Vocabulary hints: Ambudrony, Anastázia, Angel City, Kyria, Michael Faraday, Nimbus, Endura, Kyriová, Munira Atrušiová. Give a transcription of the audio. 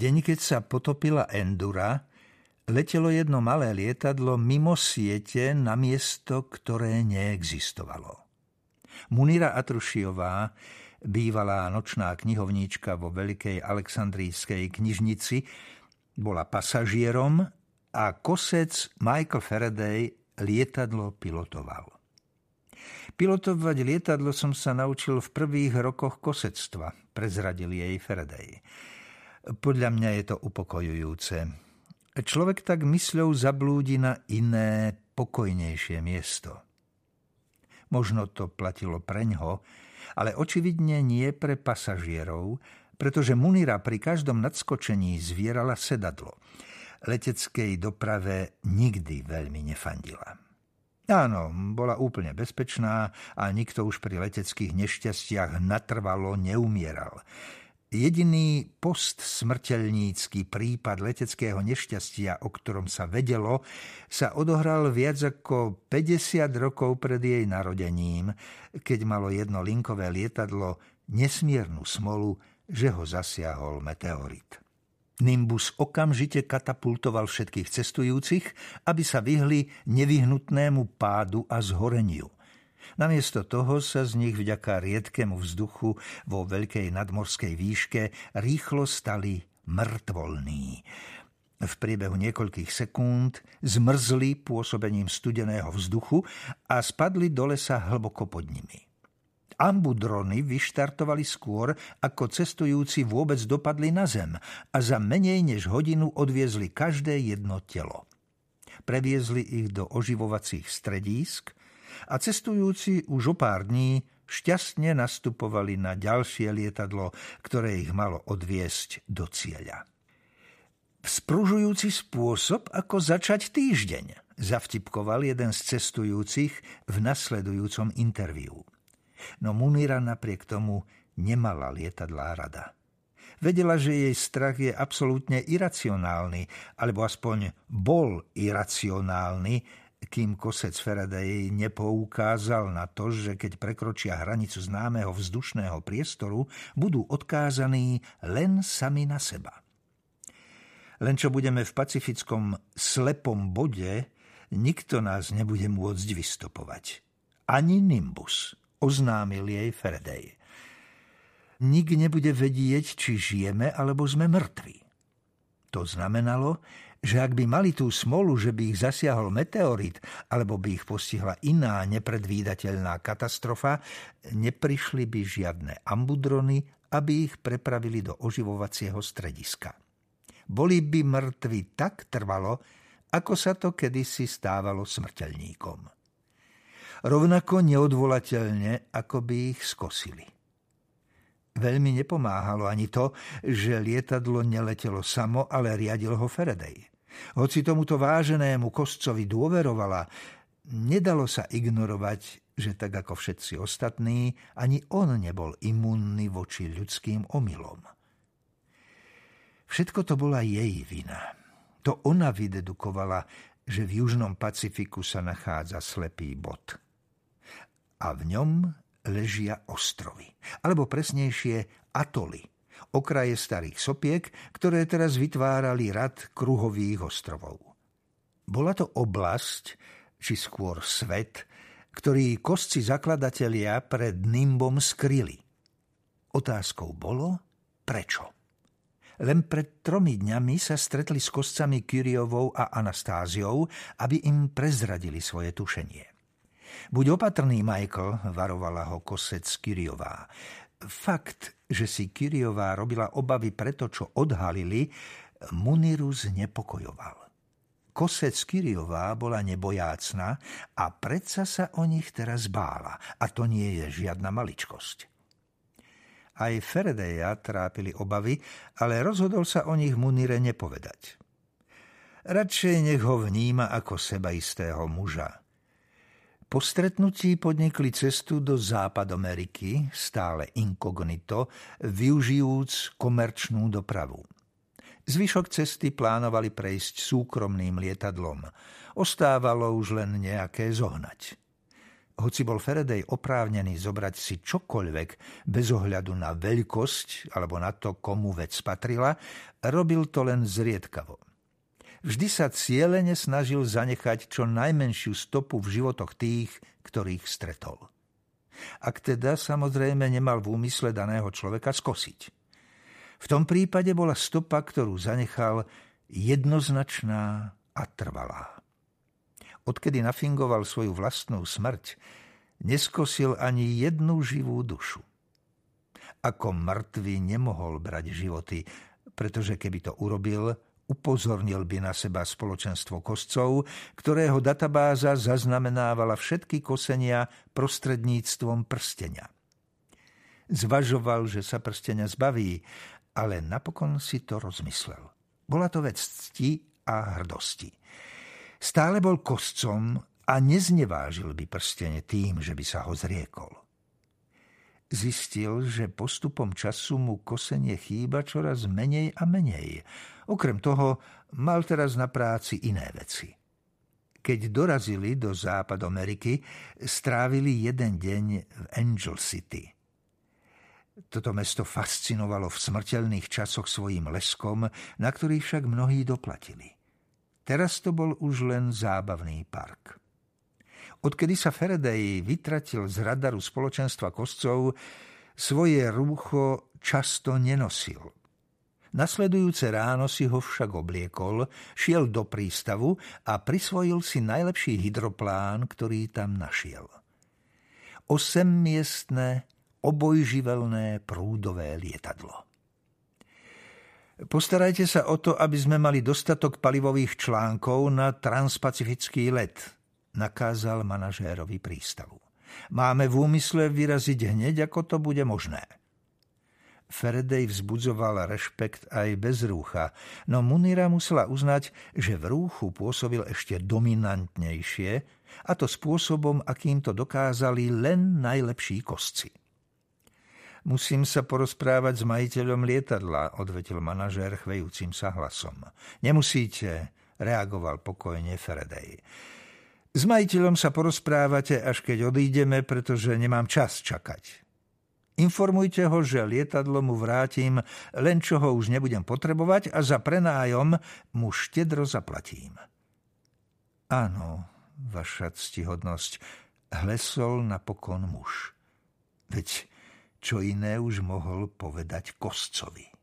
deň, keď sa potopila Endura, letelo jedno malé lietadlo mimo siete na miesto, ktoré neexistovalo. Munira Atrušiová, bývalá nočná knihovníčka vo Veľkej alexandrijskej knižnici, bola pasažierom a kosec Michael Faraday lietadlo pilotoval. Pilotovať lietadlo som sa naučil v prvých rokoch kosectva, prezradil jej Faraday. Podľa mňa je to upokojujúce. Človek tak mysľou zablúdi na iné, pokojnejšie miesto. Možno to platilo preňho, ale očividne nie pre pasažierov, pretože Munira pri každom nadskočení zvierala sedadlo. Leteckej doprave nikdy veľmi nefandila. Áno, bola úplne bezpečná a nikto už pri leteckých nešťastiach natrvalo neumieral. Jediný postsmrteľnícky prípad leteckého nešťastia, o ktorom sa vedelo, sa odohral viac ako 50 rokov pred jej narodením, keď malo jedno linkové lietadlo nesmiernu smolu, že ho zasiahol meteorit. Nimbus okamžite katapultoval všetkých cestujúcich, aby sa vyhli nevyhnutnému pádu a zhoreniu. Namiesto toho sa z nich vďaka riedkému vzduchu vo veľkej nadmorskej výške rýchlo stali mŕtvolní. V priebehu niekoľkých sekúnd zmrzli pôsobením studeného vzduchu a spadli do lesa hlboko pod nimi. Ambudrony vyštartovali skôr, ako cestujúci vôbec dopadli na zem a za menej než hodinu odviezli každé jedno telo. Previezli ich do oživovacích stredísk, a cestujúci už o pár dní šťastne nastupovali na ďalšie lietadlo, ktoré ich malo odviesť do cieľa. Vzpružujúci spôsob, ako začať týždeň, zavtipkoval jeden z cestujúcich v nasledujúcom interviu. No Munira napriek tomu nemala lietadlá rada. Vedela, že jej strach je absolútne iracionálny, alebo aspoň bol iracionálny, kým kosec Faraday nepoukázal na to, že keď prekročia hranicu známeho vzdušného priestoru, budú odkázaní len sami na seba. Len čo budeme v pacifickom slepom bode, nikto nás nebude môcť vystopovať. Ani Nimbus, oznámil jej Faraday. Nik nebude vedieť, či žijeme, alebo sme mŕtvi. To znamenalo, že ak by mali tú smolu, že by ich zasiahol meteorit, alebo by ich postihla iná nepredvídateľná katastrofa, neprišli by žiadne ambudrony, aby ich prepravili do oživovacieho strediska. Boli by mŕtvi tak trvalo, ako sa to kedysi stávalo smrteľníkom. Rovnako neodvolateľne, ako by ich skosili. Veľmi nepomáhalo ani to, že lietadlo neletelo samo, ale riadil ho Faraday. Hoci tomuto váženému koscovi dôverovala, nedalo sa ignorovať, že tak ako všetci ostatní, ani on nebol imúnny voči ľudským omylom. Všetko to bola jej vina. To ona vydedukovala, že v Južnom Pacifiku sa nachádza slepý bod. A v ňom ležia ostrovy, alebo presnejšie atoly, okraje starých sopiek, ktoré teraz vytvárali rad kruhových ostrovov. Bola to oblasť, či skôr svet, ktorý kosci zakladatelia pred Nimbom skryli. Otázkou bolo, prečo? Len pred 3 dňami sa stretli s koscami Kyriovou a Anastáziou, aby im prezradili svoje tušenie. Buď opatrný, Michael, varovala ho kosec Kyriová. Fakt, že si Kyriová robila obavy preto, čo odhalili, Muniru znepokojoval. Kosec Kyriová bola nebojácna a predsa sa o nich teraz bála. A to nie je žiadna maličkosť. Aj Faradaya trápili obavy, ale rozhodol sa o nich Munire nepovedať. Radšej nech ho vníma ako sebaistého muža. Po stretnutí podnikli cestu do Západomeriky, stále inkognito, využijúc komerčnú dopravu. Zvyšok cesty plánovali prejsť súkromným lietadlom. Ostávalo už len nejaké zohnať. Hoci bol Faraday oprávnený zobrať si čokoľvek bez ohľadu na veľkosť alebo na to, komu vec patrila, robil to len zriedkavo. Vždy sa cielene snažil zanechať čo najmenšiu stopu v životoch tých, ktorých stretol. Ak teda samozrejme nemal v úmysle daného človeka skosiť. V tom prípade bola stopa, ktorú zanechal, jednoznačná a trvalá. Odkedy nafingoval svoju vlastnú smrť, neskosil ani jednu živú dušu. Ako mŕtvy nemohol brať životy, pretože keby to urobil, upozornil by na seba spoločenstvo koscov, ktorého databáza zaznamenávala všetky kosenia prostredníctvom prstenia. Zvažoval, že sa prstenia zbaví, ale napokon si to rozmyslel. Bola to vec cti a hrdosti. Stále bol koscom a neznevážil by prstenie tým, že by sa ho zriekol. Zistil, že postupom času mu kosenie chýba čoraz menej a menej. Okrem toho mal teraz na práci iné veci. Keď dorazili do Západ Ameriky, strávili jeden deň v Angel City. Toto mesto fascinovalo v smrteľných časoch svojím leskom, na ktorý však mnohí doplatili. Teraz to bol už len zábavný park. Odkedy sa Faraday vytratil z radaru spoločenstva koscov, svoje rúcho často nenosil. Nasledujúce ráno si ho však obliekol, šiel do prístavu a prisvojil si najlepší hydroplán, ktorý tam našiel. 8-miestne, obojživelné prúdové lietadlo. Postarajte sa o to, aby sme mali dostatok palivových článkov na transpacifický let, nakázal manažérovi prístavu. Máme v úmysle vyraziť hneď, ako to bude možné. Faraday vzbudzoval rešpekt aj bez rúcha, no Munira musela uznať, že v rúchu pôsobil ešte dominantnejšie, a to spôsobom, akým to dokázali len najlepší kosci. Musím sa porozprávať s majiteľom lietadla, odvetil manažér chvejúcim sa hlasom. Nemusíte, reagoval pokojne Faraday. S majiteľom sa porozprávate, až keď odídeme, pretože nemám čas čakať. Informujte ho, že lietadlo mu vrátim, len čo ho už nebudem potrebovať a za prenájom mu štedro zaplatím. Áno, vaša ctihodnosť, hlesol napokon muž. Veď čo iné už mohol povedať koscovi.